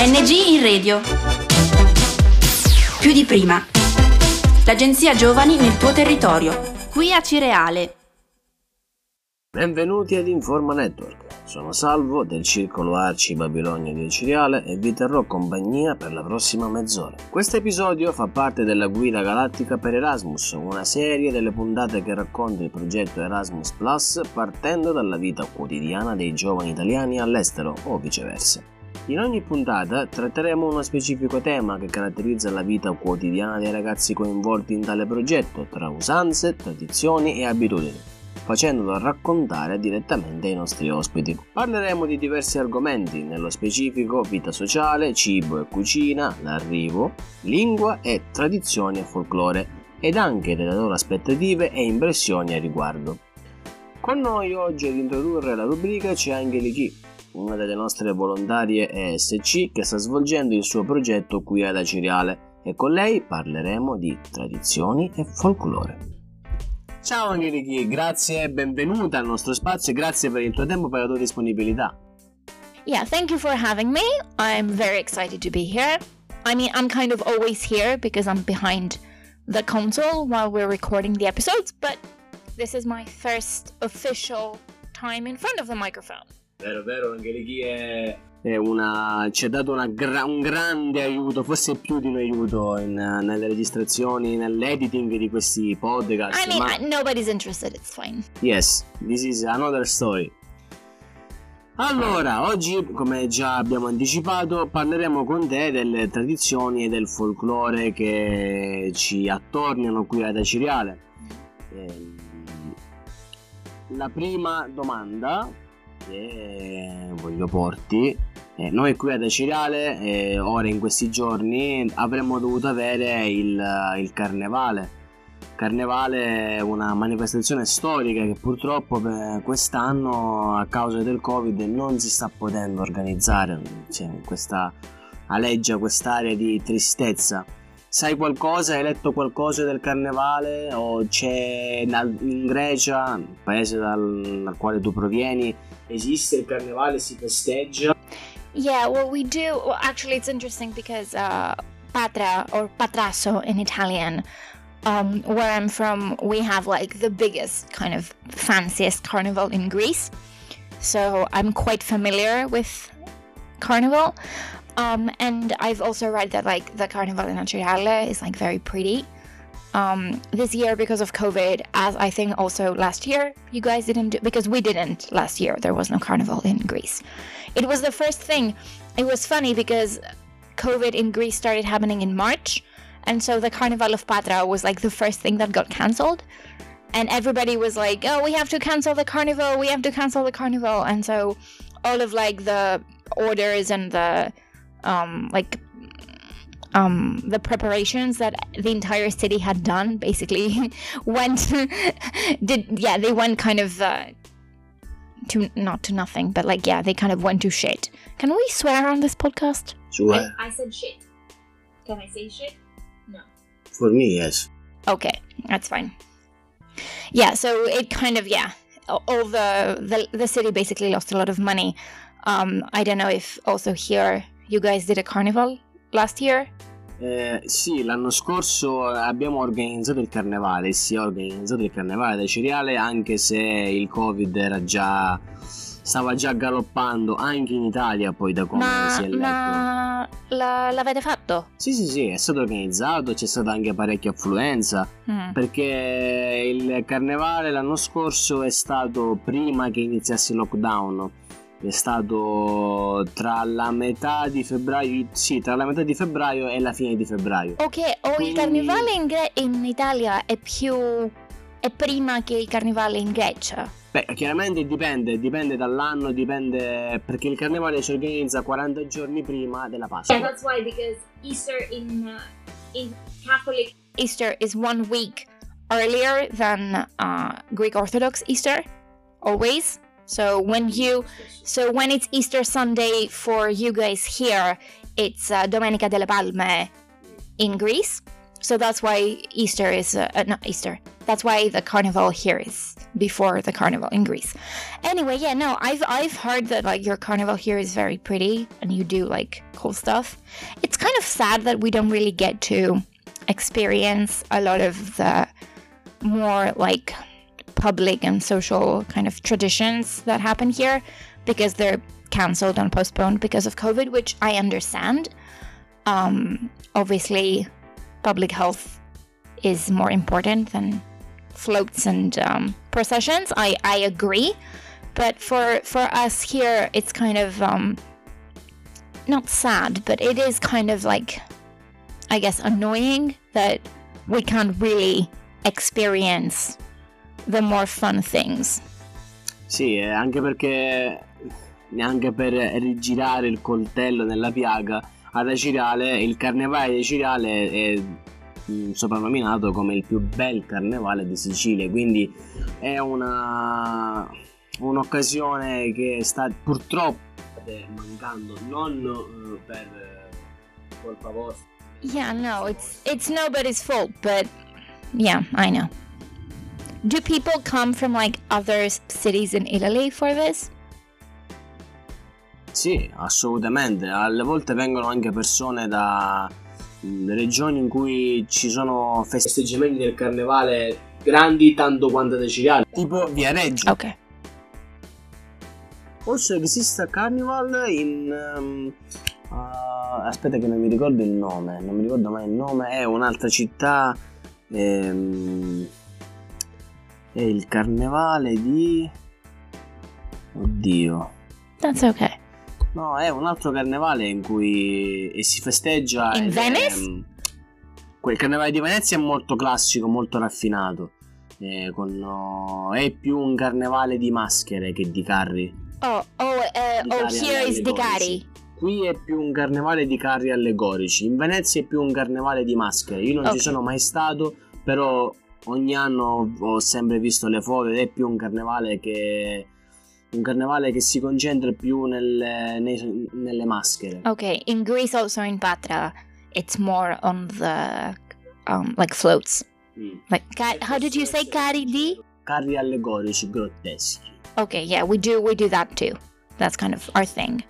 ANGinRadio. Più di prima. L'agenzia Giovani nel tuo territorio. Qui Acireale. Benvenuti ad Informanetwork. Sono Salvo del Circolo Arci Babilonia di Acireale e vi terrò compagnia per la prossima mezz'ora. Questo episodio fa parte della Guida Galattica per Erasmus, una serie delle puntate che racconta il progetto Erasmus Plus partendo dalla vita quotidiana dei giovani italiani all'estero o viceversa. In ogni puntata tratteremo uno specifico tema che caratterizza la vita quotidiana dei ragazzi coinvolti in tale progetto, tra usanze, tradizioni e abitudini, facendolo raccontare direttamente ai nostri ospiti. Parleremo di diversi argomenti, nello specifico vita sociale, cibo e cucina, l'arrivo, lingua e tradizioni e folklore, ed anche delle loro aspettative e impressioni al riguardo. Con noi oggi ad introdurre la rubrica c'è Angeliki, una delle nostre volontarie ESC che sta svolgendo il suo progetto qui ad Acireale, e con lei parleremo di tradizioni e folklore. Ciao Angeliki, grazie e benvenuta al nostro spazio e grazie per il tuo tempo e per la tua disponibilità. Yeah, thank you for having me. I'm very excited to be here. I mean, I'm kind of always here because I'm behind the console while we're recording the episodes, but this is my first official time in front of the microphone. Vero, Angeliki ci ha dato un grande aiuto, forse più di un aiuto nelle registrazioni, nell'editing di questi podcast. Nobody's interested, it's fine. Yes, this is another story. Allora, oggi, come già abbiamo anticipato, parleremo con te delle tradizioni e del folklore che ci attorniano qui ad Acireale. La prima domanda che voglio porti, noi qui ad Acireale ora in questi giorni avremmo dovuto avere il Carnevale è una manifestazione storica che purtroppo per quest'anno a causa del Covid non si sta potendo organizzare, aleggia quest'area di tristezza. Sai qualcosa? Hai letto qualcosa del Carnevale? O c'è in Grecia, il paese dal quale tu provieni, esiste il Carnevale, si festeggia? Yeah, well we do. Well, actually it's interesting because Patra or Patrasso in Italian, where I'm from, we have like the biggest kind of fanciest carnival in Greece. So I'm quite familiar with carnival. And I've also read that like the Carnival in Acireale is like very pretty. This year because of COVID, as I think also last year you guys didn't do, because we didn't last year, there was no carnival in Greece. It was the first thing. It was funny because COVID in Greece started happening in March, and so the Carnival of Patra was like the first thing that got cancelled, and everybody was like, oh, we have to cancel the carnival, and so all of like the orders and the preparations that the entire city had done basically they kind of went to shit. Can we swear on this podcast? Sure. I said shit. Can I say shit? No. For me, yes. Okay, that's fine. Yeah, so it kind of, all the city basically lost a lot of money. I don't know if also here you guys did a carnival last year? Sì, l'anno scorso abbiamo organizzato il carnevale, da Acireale, anche se il Covid stava già galoppando anche in Italia, poi da come si è letto. Ma l'avete fatto? Sì, è stato organizzato, c'è stata anche parecchia affluenza, perché il carnevale l'anno scorso è stato prima che iniziasse il lockdown. È stato tra la metà di febbraio e la fine di febbraio. Ok, quindi il carnevale in Italia è prima che il carnevale in Grecia? Beh, chiaramente dipende dall'anno, perché il carnevale si organizza 40 giorni prima della Pasqua. Yeah, that's why, because Easter in Catholic Easter is 1 week earlier than Greek Orthodox Easter, always. So when it's Easter Sunday for you guys here, it's Domenica delle Palme in Greece. So that's why Easter is That's why the carnival here is before the carnival in Greece. Anyway, yeah, no, I've heard that like your carnival here is very pretty and you do like cool stuff. It's kind of sad that we don't really get to experience a lot of the more like public and social kind of traditions that happen here because they're cancelled and postponed because of COVID, which I understand. Obviously, public health is more important than floats and processions. I agree, but for us here, it's kind of not sad, but it is kind of like, I guess, annoying that we can't really experience the more fun things. Sì, anche perché neanche per rigirare il coltello nella piaga, ad Acireale il Carnevale di Acireale è soprannominato come il più bel carnevale di Sicilia, quindi è un'occasione che sta purtroppo mancando, non per colpa vostra. Yeah, no, it's nobody's fault, but yeah, I know. Do people come from like other cities in Italy for this? Sì, assolutamente. Alle volte vengono anche persone da regioni in cui ci sono festeggiamenti del carnevale grandi tanto quanto Acireale, tipo Viareggio. Ok. Also esiste carnival in aspetta che non mi ricordo il nome, non mi ricordo mai il nome, è un'altra città. È il carnevale di... Oddio. That's okay. No, è un altro carnevale in cui si festeggia. In Venice? Quel carnevale di Venezia è molto classico, molto raffinato. È più un carnevale di maschere che di carri. Here is di carri. Qui è più un carnevale di carri allegorici. In Venezia è più un carnevale di maschere. Io non ci sono mai stato, però ogni anno ho sempre visto le foto ed è più un carnevale che... Un carnevale che si concentra più nelle maschere. Okay, in Greece also in Patra, it's more on the like floats. Mm. Like how did you say caridi? Carri allegorici, grotteschi. Okay, yeah, we do that too. That's kind of our thing.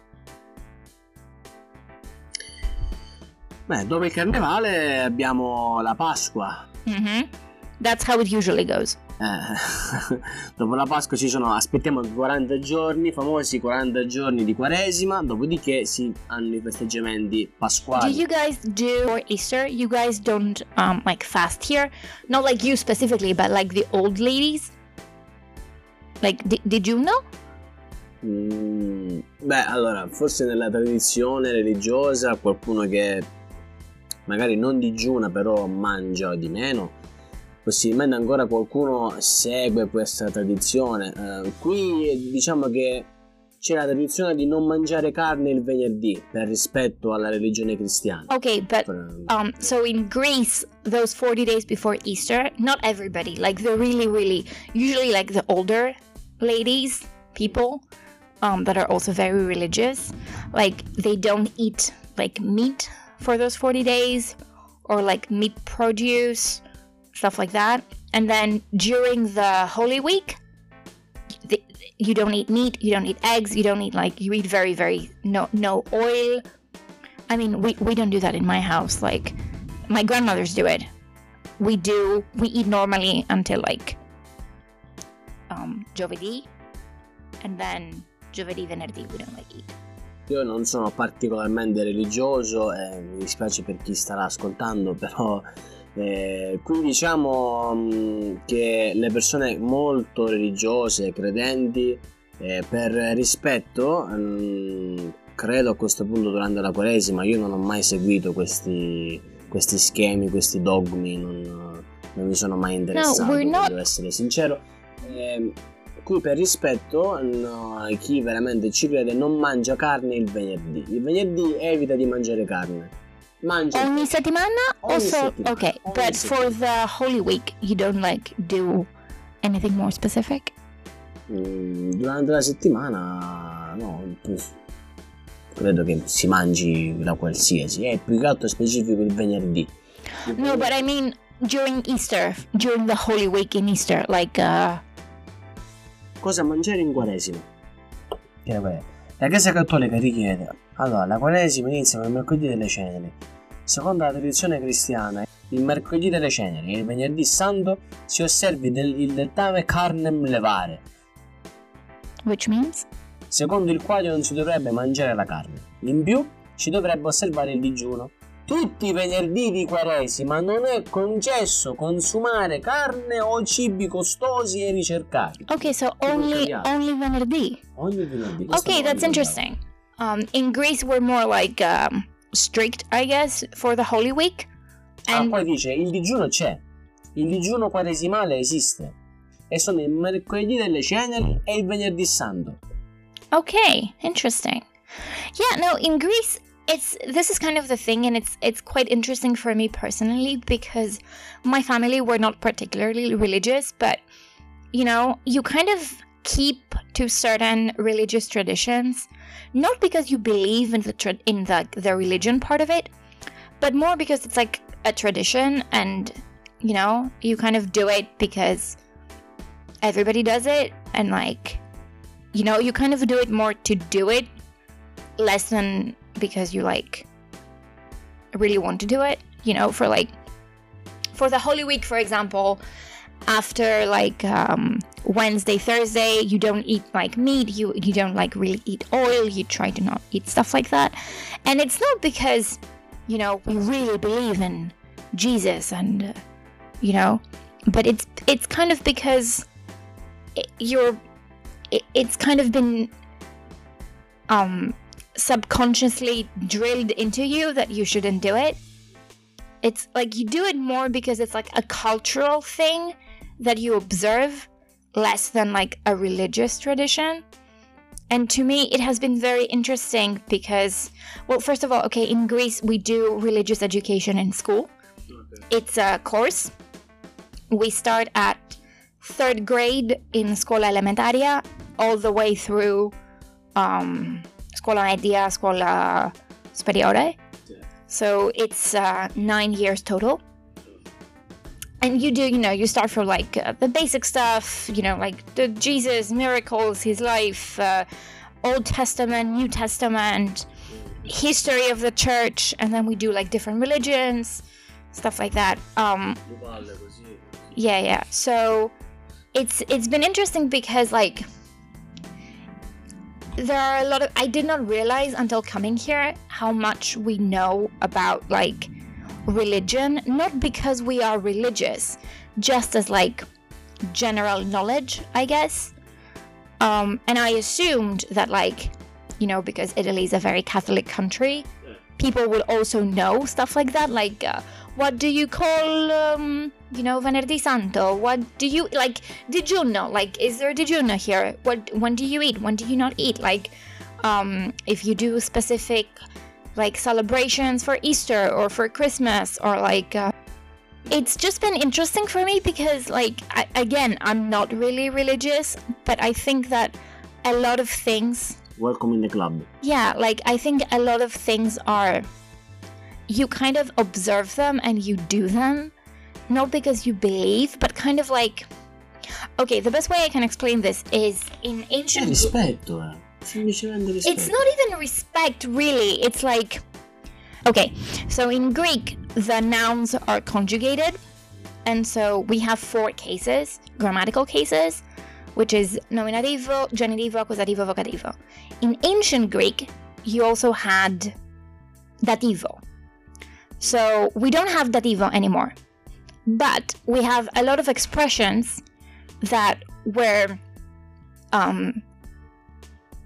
Beh, dopo il carnevale abbiamo la Pasqua. Mm-hmm. That's how it usually goes. Dopo la Pasqua ci sono, aspettiamo 40 giorni, famosi 40 giorni di Quaresima, dopodiché si hanno i festeggiamenti pasquali. Do you guys do for Easter? You guys don't like fast here? Not like you specifically, but like the old ladies? Like did you know? Beh, allora, forse nella tradizione religiosa qualcuno che magari non digiuna però mangia di meno. Possibilmente ancora qualcuno segue questa tradizione. Qui diciamo che c'è la tradizione di non mangiare carne il venerdì per rispetto alla religione cristiana. Okay, but so in Greece those 40 days before Easter, not everybody, like the really usually like the older ladies, people that are also very religious, like they don't eat like meat for those 40 days or like meat produce, stuff like that. And then during the Holy Week, you don't eat meat, you don't eat eggs, you don't eat like, you eat very no oil. I mean, we don't do that in my house. Like my grandmothers do it. We eat normally until like Giovedì, and then Giovedì Venerdì we don't like eat. Io non sono particolarmente religioso, mi dispiace per chi starà ascoltando, però quindi diciamo che le persone molto religiose, credenti, per rispetto, credo a questo punto durante la Quaresima, io non ho mai seguito questi schemi, questi dogmi, non mi sono mai interessato, devo essere sincero. Qui per rispetto chi veramente ci crede non mangia carne il venerdì. Il venerdì evita di mangiare carne. Ogni settimana? Also, okay, but for the Holy Week you don't like do anything more specific? Durante la settimana no, credo che si mangi la qualsiasi, è più che altro specifico il venerdì. No, but I mean during Easter, during the Holy Week in Easter, like cosa mangiare in Quaresima? La Chiesa Cattolica richiede. Allora, la Quaresima inizia con il mercoledì delle ceneri. Secondo la tradizione cristiana, il mercoledì delle ceneri e il venerdì santo si osservi il dettame carnem levare, which means? Secondo il quale non si dovrebbe mangiare la carne. In più si dovrebbe osservare il digiuno. Tutti i venerdì di Quaresima non è concesso consumare carne o cibi costosi e ricercati. Ok, so only venerdì. Ogni venerdì. Ok, that's interesting. In Greece we're more like strict, I guess, for the Holy Week. And poi dice, il digiuno c'è. Il digiuno quaresimale esiste. E sono il mercoledì delle ceneri e il venerdì santo. Ok, interesting. Yeah, no, in Greece this is kind of the thing, and it's quite interesting for me personally because my family were not particularly religious, but you know, you kind of keep to certain religious traditions, not because you believe in the religion part of it, but more because it's like a tradition, and you know, you kind of do it because everybody does it, and like, you know, you kind of do it more to do it, less than because you like really want to do it, you know. For like, for the Holy Week, for example, after like Wednesday, Thursday, you don't eat like meat, you don't like really eat oil, you try to not eat stuff like that. And it's not because, you know, we really believe in Jesus and you know, but it's kind of because it's kind of been subconsciously drilled into you that you shouldn't do it. It's like you do it more because it's like a cultural thing that you observe less than like a religious tradition. And to me it has been very interesting because, well, first of all, okay, in Greece we do religious education in school. Okay. It's a course. We start at 3rd grade in Scuola Elementaria all the way through Scuola Media, Scuola Superiore. So it's 9 years total. And you do, you know, you start from like the basic stuff, you know, like the Jesus, miracles, his life, Old Testament, New Testament, history of the church, and then we do like different religions, stuff like that. Yeah. So it's been interesting because like, there are a lot of, I did not realize until coming here how much we know about like religion, not because we are religious, just as like general knowledge, I guess. And I assumed that like, you know, because Italy is a very Catholic country, people would also know stuff like that, like what do you call you know, Venerdì Santo? What do you like? Digiuno? Like, is there a digiuno here? What? When do you eat? When do you not eat? Like, if you do specific like celebrations for Easter or for Christmas or like, it's just been interesting for me because like, again, I'm not really religious, but I think that a lot of things. Welcome in the club. Yeah, like I think a lot of things are, you kind of observe them and you do them, not because you believe, but kind of like, okay, the best way I can explain this is in ancient. It's not even respect, really. It's like, okay, so in Greek, the nouns are conjugated, and so we have 4 cases, grammatical cases, which is nominativo, genitivo, accusativo, vocativo. In ancient Greek, you also had dativo. So we don't have dativo anymore, but we have a lot of expressions that were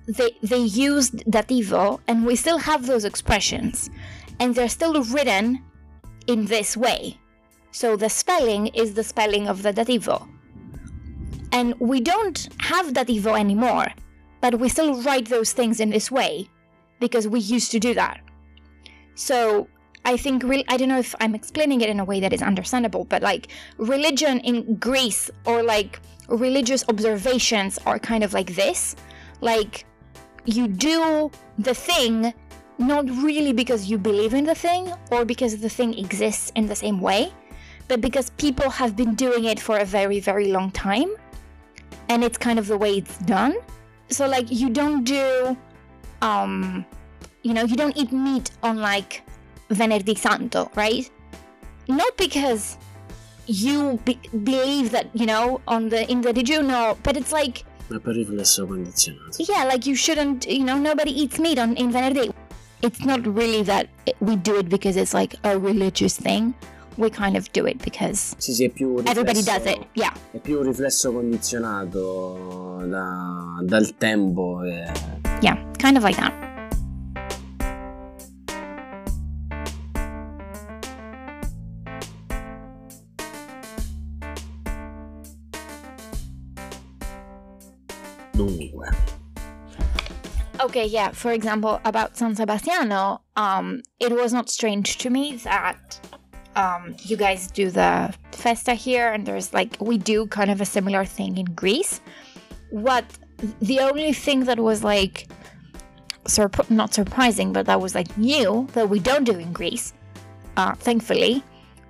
they used dativo, and we still have those expressions, and they're still written in this way. So the spelling is the spelling of the dativo, and we don't have dativo anymore, but we still write those things in this way because we used to do that. So I think, I don't know if I'm explaining it in a way that is understandable, but like religion in Greece or like religious observations are kind of like this. Like you do the thing, not really because you believe in the thing or because the thing exists in the same way, but because people have been doing it for a very, very long time. And it's kind of the way it's done. So, like, you don't do, you don't eat meat on, like, Venerdì Santo, right? Not because you believe that, in the digiuno, but it's like... Ma per riflesso condizionato. Yeah, like, you shouldn't, nobody eats meat in Venerdì. It's not really that we do it because it's, like, a religious thing. We kind of do it because sì, è più riflesso, everybody does it, yeah. È più un riflesso condizionato dal tempo. Yeah, kind of like that. Dunque. Okay, yeah, for example, about San Sebastiano, it was not strange to me that you guys do the festa here, and there's like, we do kind of a similar thing in Greece. The only thing that was like, not surprising, but that was like new, that we don't do in Greece, thankfully,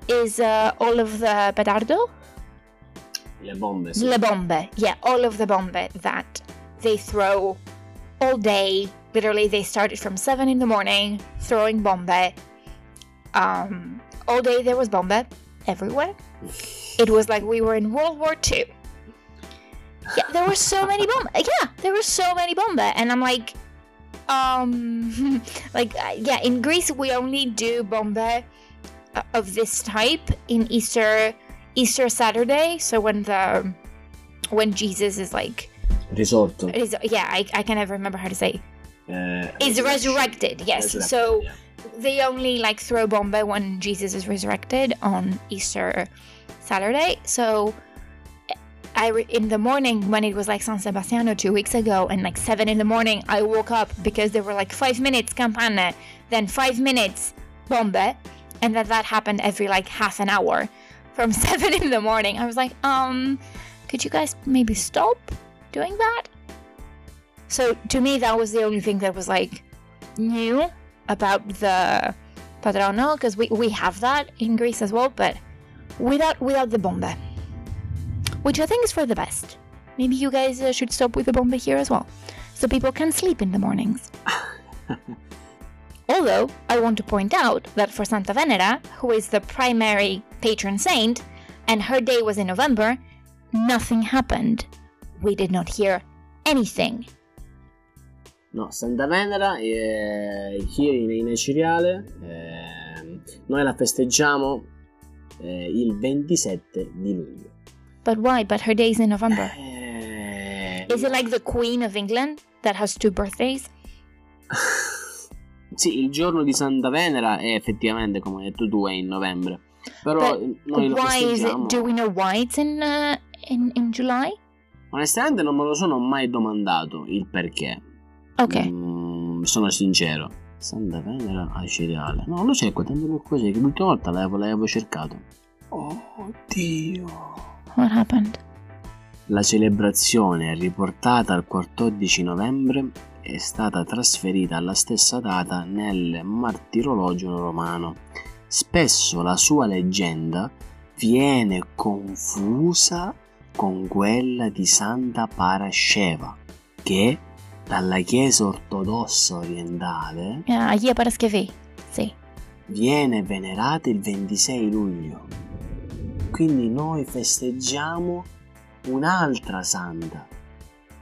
is all of the petardo? Le bombe. So. Le bombe, yeah, all of the bombe that they throw all day. Literally, they started from 7 in the morning, throwing bombe. All day there was bombe everywhere. It was like we were in World War II. Yeah, there were so many bombe. Yeah, there were so many bombe, and I'm like, yeah. In Greece, we only do bombe of this type in Easter Saturday. So when Jesus is like risorto. Yeah, I can never remember how to say. Is resurrected. Yes. Resurrected, so. Yeah. They only like throw bombe when Jesus is resurrected on Easter Saturday. So in the morning when it was like San Sebastiano 2 weeks ago and like 7 in the morning, I woke up because there were like 5 minutes campane, then 5 minutes bombe, and that happened every like half an hour from 7 in the morning. I was like, could you guys maybe stop doing that? So to me, that was the only thing that was like new about the Patrono, because we have that in Greece as well, but without the bombe, which I think is for the best. Maybe you guys should stop with the bombe here as well, so people can sleep in the mornings. Although, I want to point out that for Santa Venera, who is the primary patron saint, and her day was in November, nothing happened. We did not hear anything. No, Santa Venera qui in Acireale noi la festeggiamo il 27 di luglio. But why? But her day is in November. Is it like the Queen of England that has two birthdays? Sì, il giorno di Santa Venera è effettivamente, come hai detto tu, è in novembre. Però but noi lo festeggiamo. Do we know why it's in July? Onestamente non me lo sono mai domandato il perché. Ok, sono sincero. Santa Venera Acireale. No, lo cerco tanto per cose che l'ultima volta l'avevo cercato. Oh Dio. What happened? La celebrazione riportata al 14 novembre è stata trasferita alla stessa data nel martirologio romano. Spesso la sua leggenda viene confusa con quella di Santa Parasceva, che dalla Chiesa ortodossa orientale Chiesa Paraskevi, sì, viene venerata il 26 luglio. Quindi noi festeggiamo un'altra santa,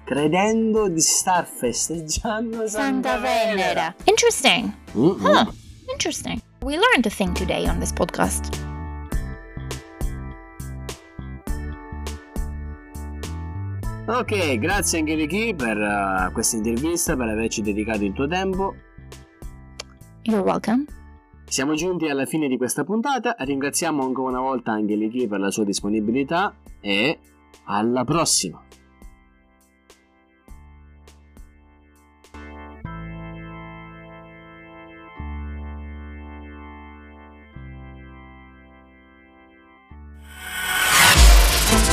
credendo di star festeggiando Santa Venera. Interesting. Mm-hmm. Huh. Interesting. We learned a thing today on this podcast. Ok, grazie Angeliki per questa intervista, per averci dedicato il tuo tempo. You're welcome. Siamo giunti alla fine di questa puntata. Ringraziamo ancora una volta Angeliki per la sua disponibilità e alla prossima.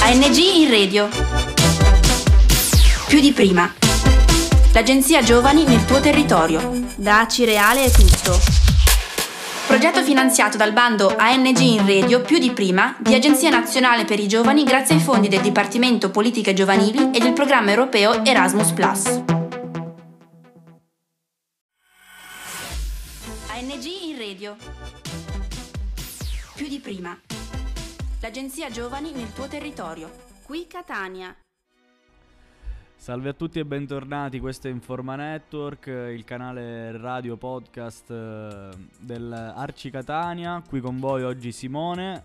ANGinRadio. Più di prima. L'agenzia giovani nel tuo territorio. Da Acireale è tutto. progetto finanziato dal bando ANGinRadio più di prima di Agenzia Nazionale per i Giovani grazie ai fondi del Dipartimento Politiche Giovanili e del programma europeo Erasmus Plus. ANGinRadio più di prima. L'Agenzia Giovani nel tuo territorio. Qui Catania. Salve a tutti e bentornati, questo è Informanetwork, il canale radio podcast dell'Arci Catania. Qui con voi oggi Simone,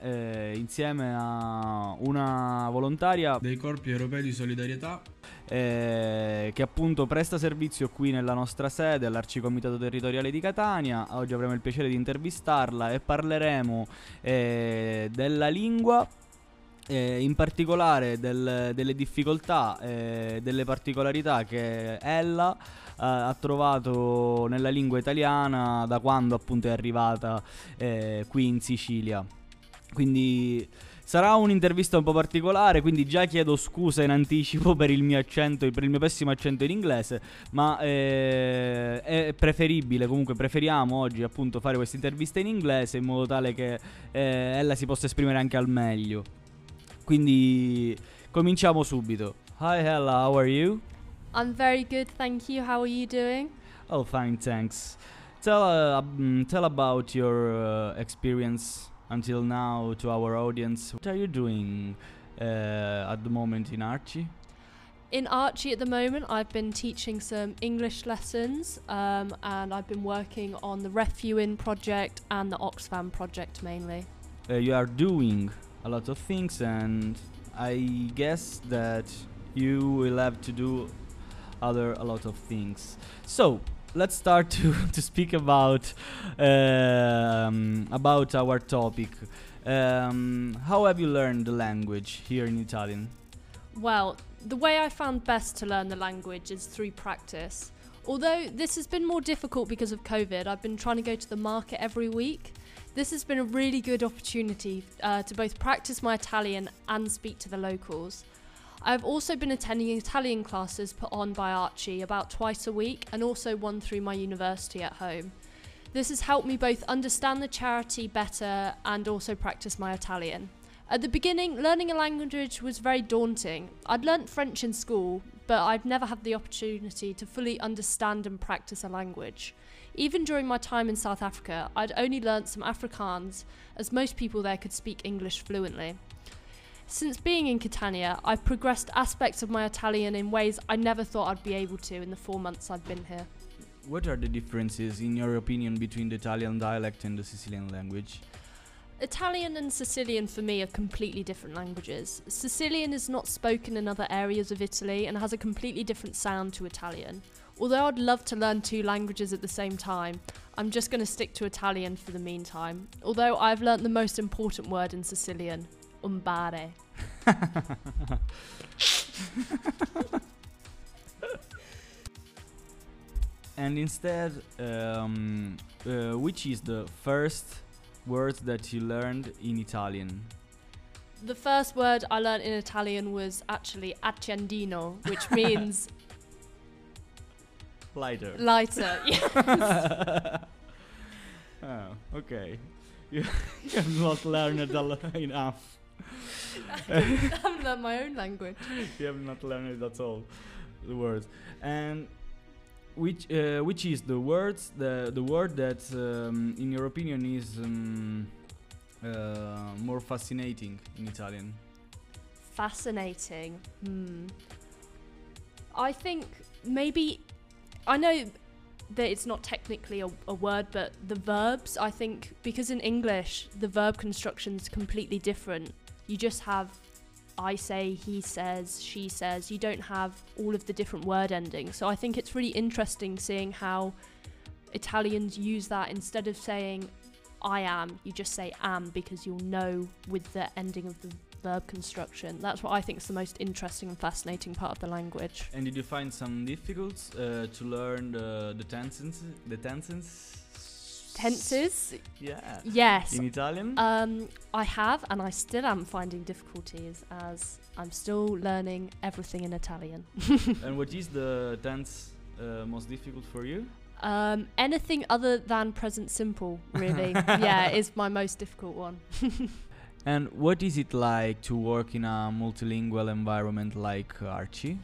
insieme a una volontaria dei Corpi Europei di Solidarietà che appunto presta servizio qui nella nostra sede all'Arcicomitato Territoriale di Catania. Oggi avremo il piacere di intervistarla e parleremo della lingua. In particolare delle difficoltà e delle particolarità che ella ha trovato nella lingua italiana da quando appunto è arrivata qui in Sicilia. Quindi sarà un'intervista un po' particolare, quindi già chiedo scusa in anticipo per il mio accento, per il mio pessimo accento in inglese, ma è preferibile, comunque preferiamo oggi appunto fare questa intervista in inglese in modo tale che ella si possa esprimere anche al meglio. Quindi cominciamo subito. Hi Hella, how are you? I'm very good, thank you. How are you doing? Oh, fine, thanks. Tell about your experience until now to our audience. What are you doing at the moment in Arci? In Arci at the moment, I've been teaching some English lessons and I've been working on the Refuin project and the Oxfam project mainly. You are doing a lot of things, and I guess that you will have to do a lot of things. So let's start to speak about our topic. How have you learned the language here in Italian? Well, the way I found best to learn the language is through practice. Although this has been more difficult because of COVID, I've been trying to go to the market every week. This has been a really good opportunity to both practice my Italian and speak to the locals. I've also been attending Italian classes put on by Arci about twice a week and also one through my university at home. This has helped me both understand the charity better and also practice my Italian. At the beginning, learning a language was very daunting. I'd learnt French in school, but I've never had the opportunity to fully understand and practice a language. Even during my time in South Africa, I'd only learnt some Afrikaans, as most people there could speak English fluently. Since being in Catania, I've progressed aspects of my Italian in ways I never thought I'd be able to in the 4 months I've been here. What are the differences, in your opinion, between the Italian dialect and the Sicilian language? Italian and Sicilian for me are completely different languages. Sicilian is not spoken in other areas of Italy and has a completely different sound to Italian. Although I'd love to learn two languages at the same time, I'm just going to stick to Italian for the meantime. Although I've learnt the most important word in Sicilian, umbare. And instead, which is the first words that you learned in Italian? The first word I learned in Italian was actually accendino, which means lighter. Lighter, yes. Oh, okay. You have not learned enough. I haven't learned my own language. You have not learned at all the words. And which is the words the word that in your opinion is more fascinating in Italian? Fascinating. I think maybe, I know that it's not technically a word, but the verbs, I think, because in English the verb construction is completely different. You just have I say, he says, she says. You don't have all of the different word endings. So I think it's really interesting seeing how Italians use that. Instead of saying I am, you just say am, because you'll know with the ending of the verb construction. That's what I think is the most interesting and fascinating part of the language. And did you find some difficulties to learn the tenses? Tenses? Yeah. Yes. In Italian? I have, and I still am finding difficulties as I'm still learning everything in Italian. And what is the tense most difficult for you? Anything other than present simple, really. Yeah, is my most difficult one. And what is it like to work in a multilingual environment like Arci?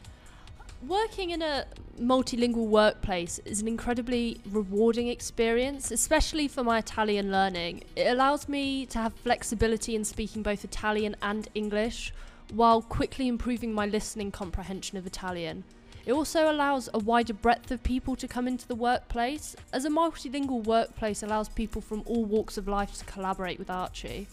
Working in a multilingual workplace is an incredibly rewarding experience, especially for my Italian learning. It allows me to have flexibility in speaking both Italian and English, while quickly improving my listening comprehension of Italian. It also allows a wider breadth of people to come into the workplace, as a multilingual workplace allows people from all walks of life to collaborate with Arci.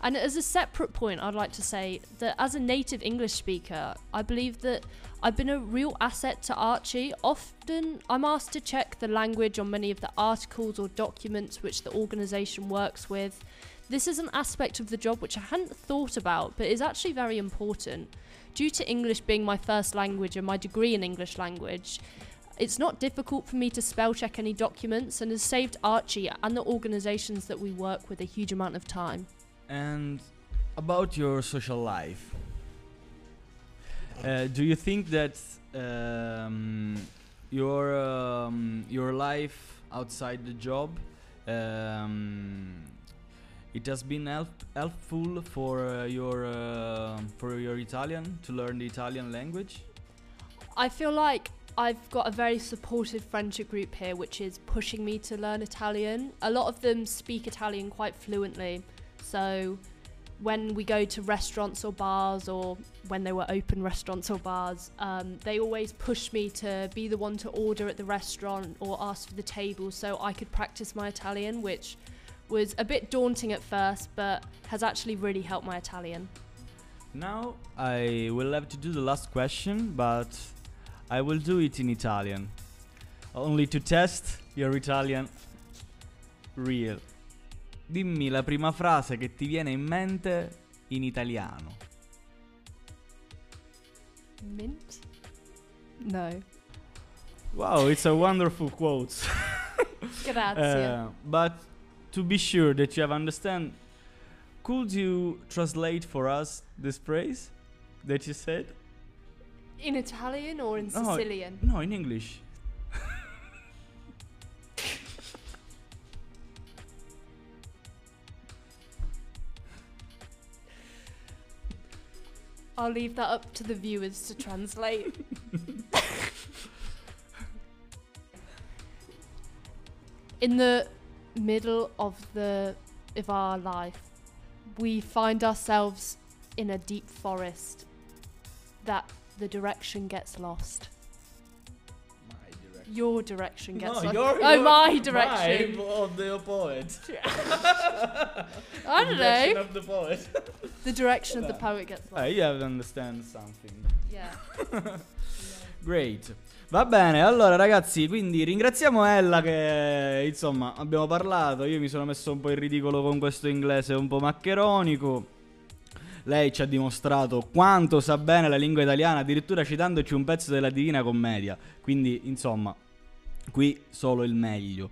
And as a separate point, I'd like to say that as a native English speaker, I believe that I've been a real asset to Arci. Often I'm asked to check the language on many of the articles or documents which the organisation works with. This is an aspect of the job which I hadn't thought about, but is actually very important. Due to English being my first language and my degree in English language, it's not difficult for me to spell check any documents, and has saved Arci and the organisations that we work with a huge amount of time. And about your social life, do you think that your life outside the job it has been helpful for your Italian, to learn the Italian language? I feel like I've got a very supportive friendship group here, which is pushing me to learn Italian. A lot of them speak Italian quite fluently. So when we go to restaurants or bars, or when they were open restaurants or bars, they always pushed me to be the one to order at the restaurant or ask for the table so I could practice my Italian, which was a bit daunting at first, but has actually really helped my Italian. Now I will have to do the last question, but I will do it in Italian, only to test your Italian real. Dimmi la prima frase che ti viene in mente in italiano. Mint? No. Wow, it's a wonderful quote. Grazie. But to be sure that you have understand, could you translate for us this phrase that you said? In Italian or in Sicilian? No, in English. I'll leave that up to the viewers to translate. In the middle of our life, we find ourselves in a deep forest that the direction gets lost. My direction. Your direction gets lost. Your my direction. My of the poet. I don't know. Direction of the poet. The direction of the poet gets lost. You have to understand something. Yeah. Great. Va bene, allora ragazzi, quindi ringraziamo Ella che, insomma, abbiamo parlato. Io mi sono messo un po' in ridicolo con questo inglese un po' maccheronico. Lei ci ha dimostrato quanto sa bene la lingua italiana, addirittura citandoci un pezzo della Divina Commedia. Quindi, insomma, qui solo il meglio.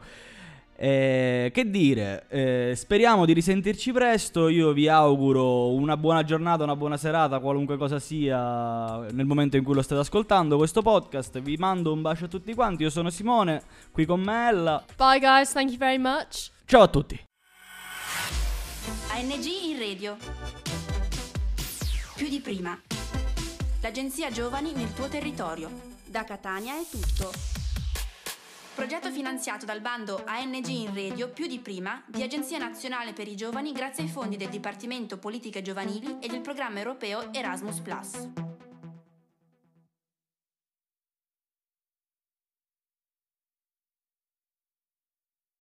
Che dire, speriamo di risentirci presto. Io vi auguro una buona giornata, una buona serata, qualunque cosa sia nel momento in cui lo state ascoltando questo podcast. Vi mando un bacio a tutti quanti. Io sono Simone, qui con me Ella. Bye guys, thank you very much. Ciao a tutti. ANGinRadio. Più di prima. L'agenzia giovani nel tuo territorio. Da Catania è tutto. Progetto finanziato dal bando ANGinRadio più di prima di Agenzia Nazionale per i Giovani grazie ai fondi del Dipartimento Politiche Giovanili e del programma europeo Erasmus Plus.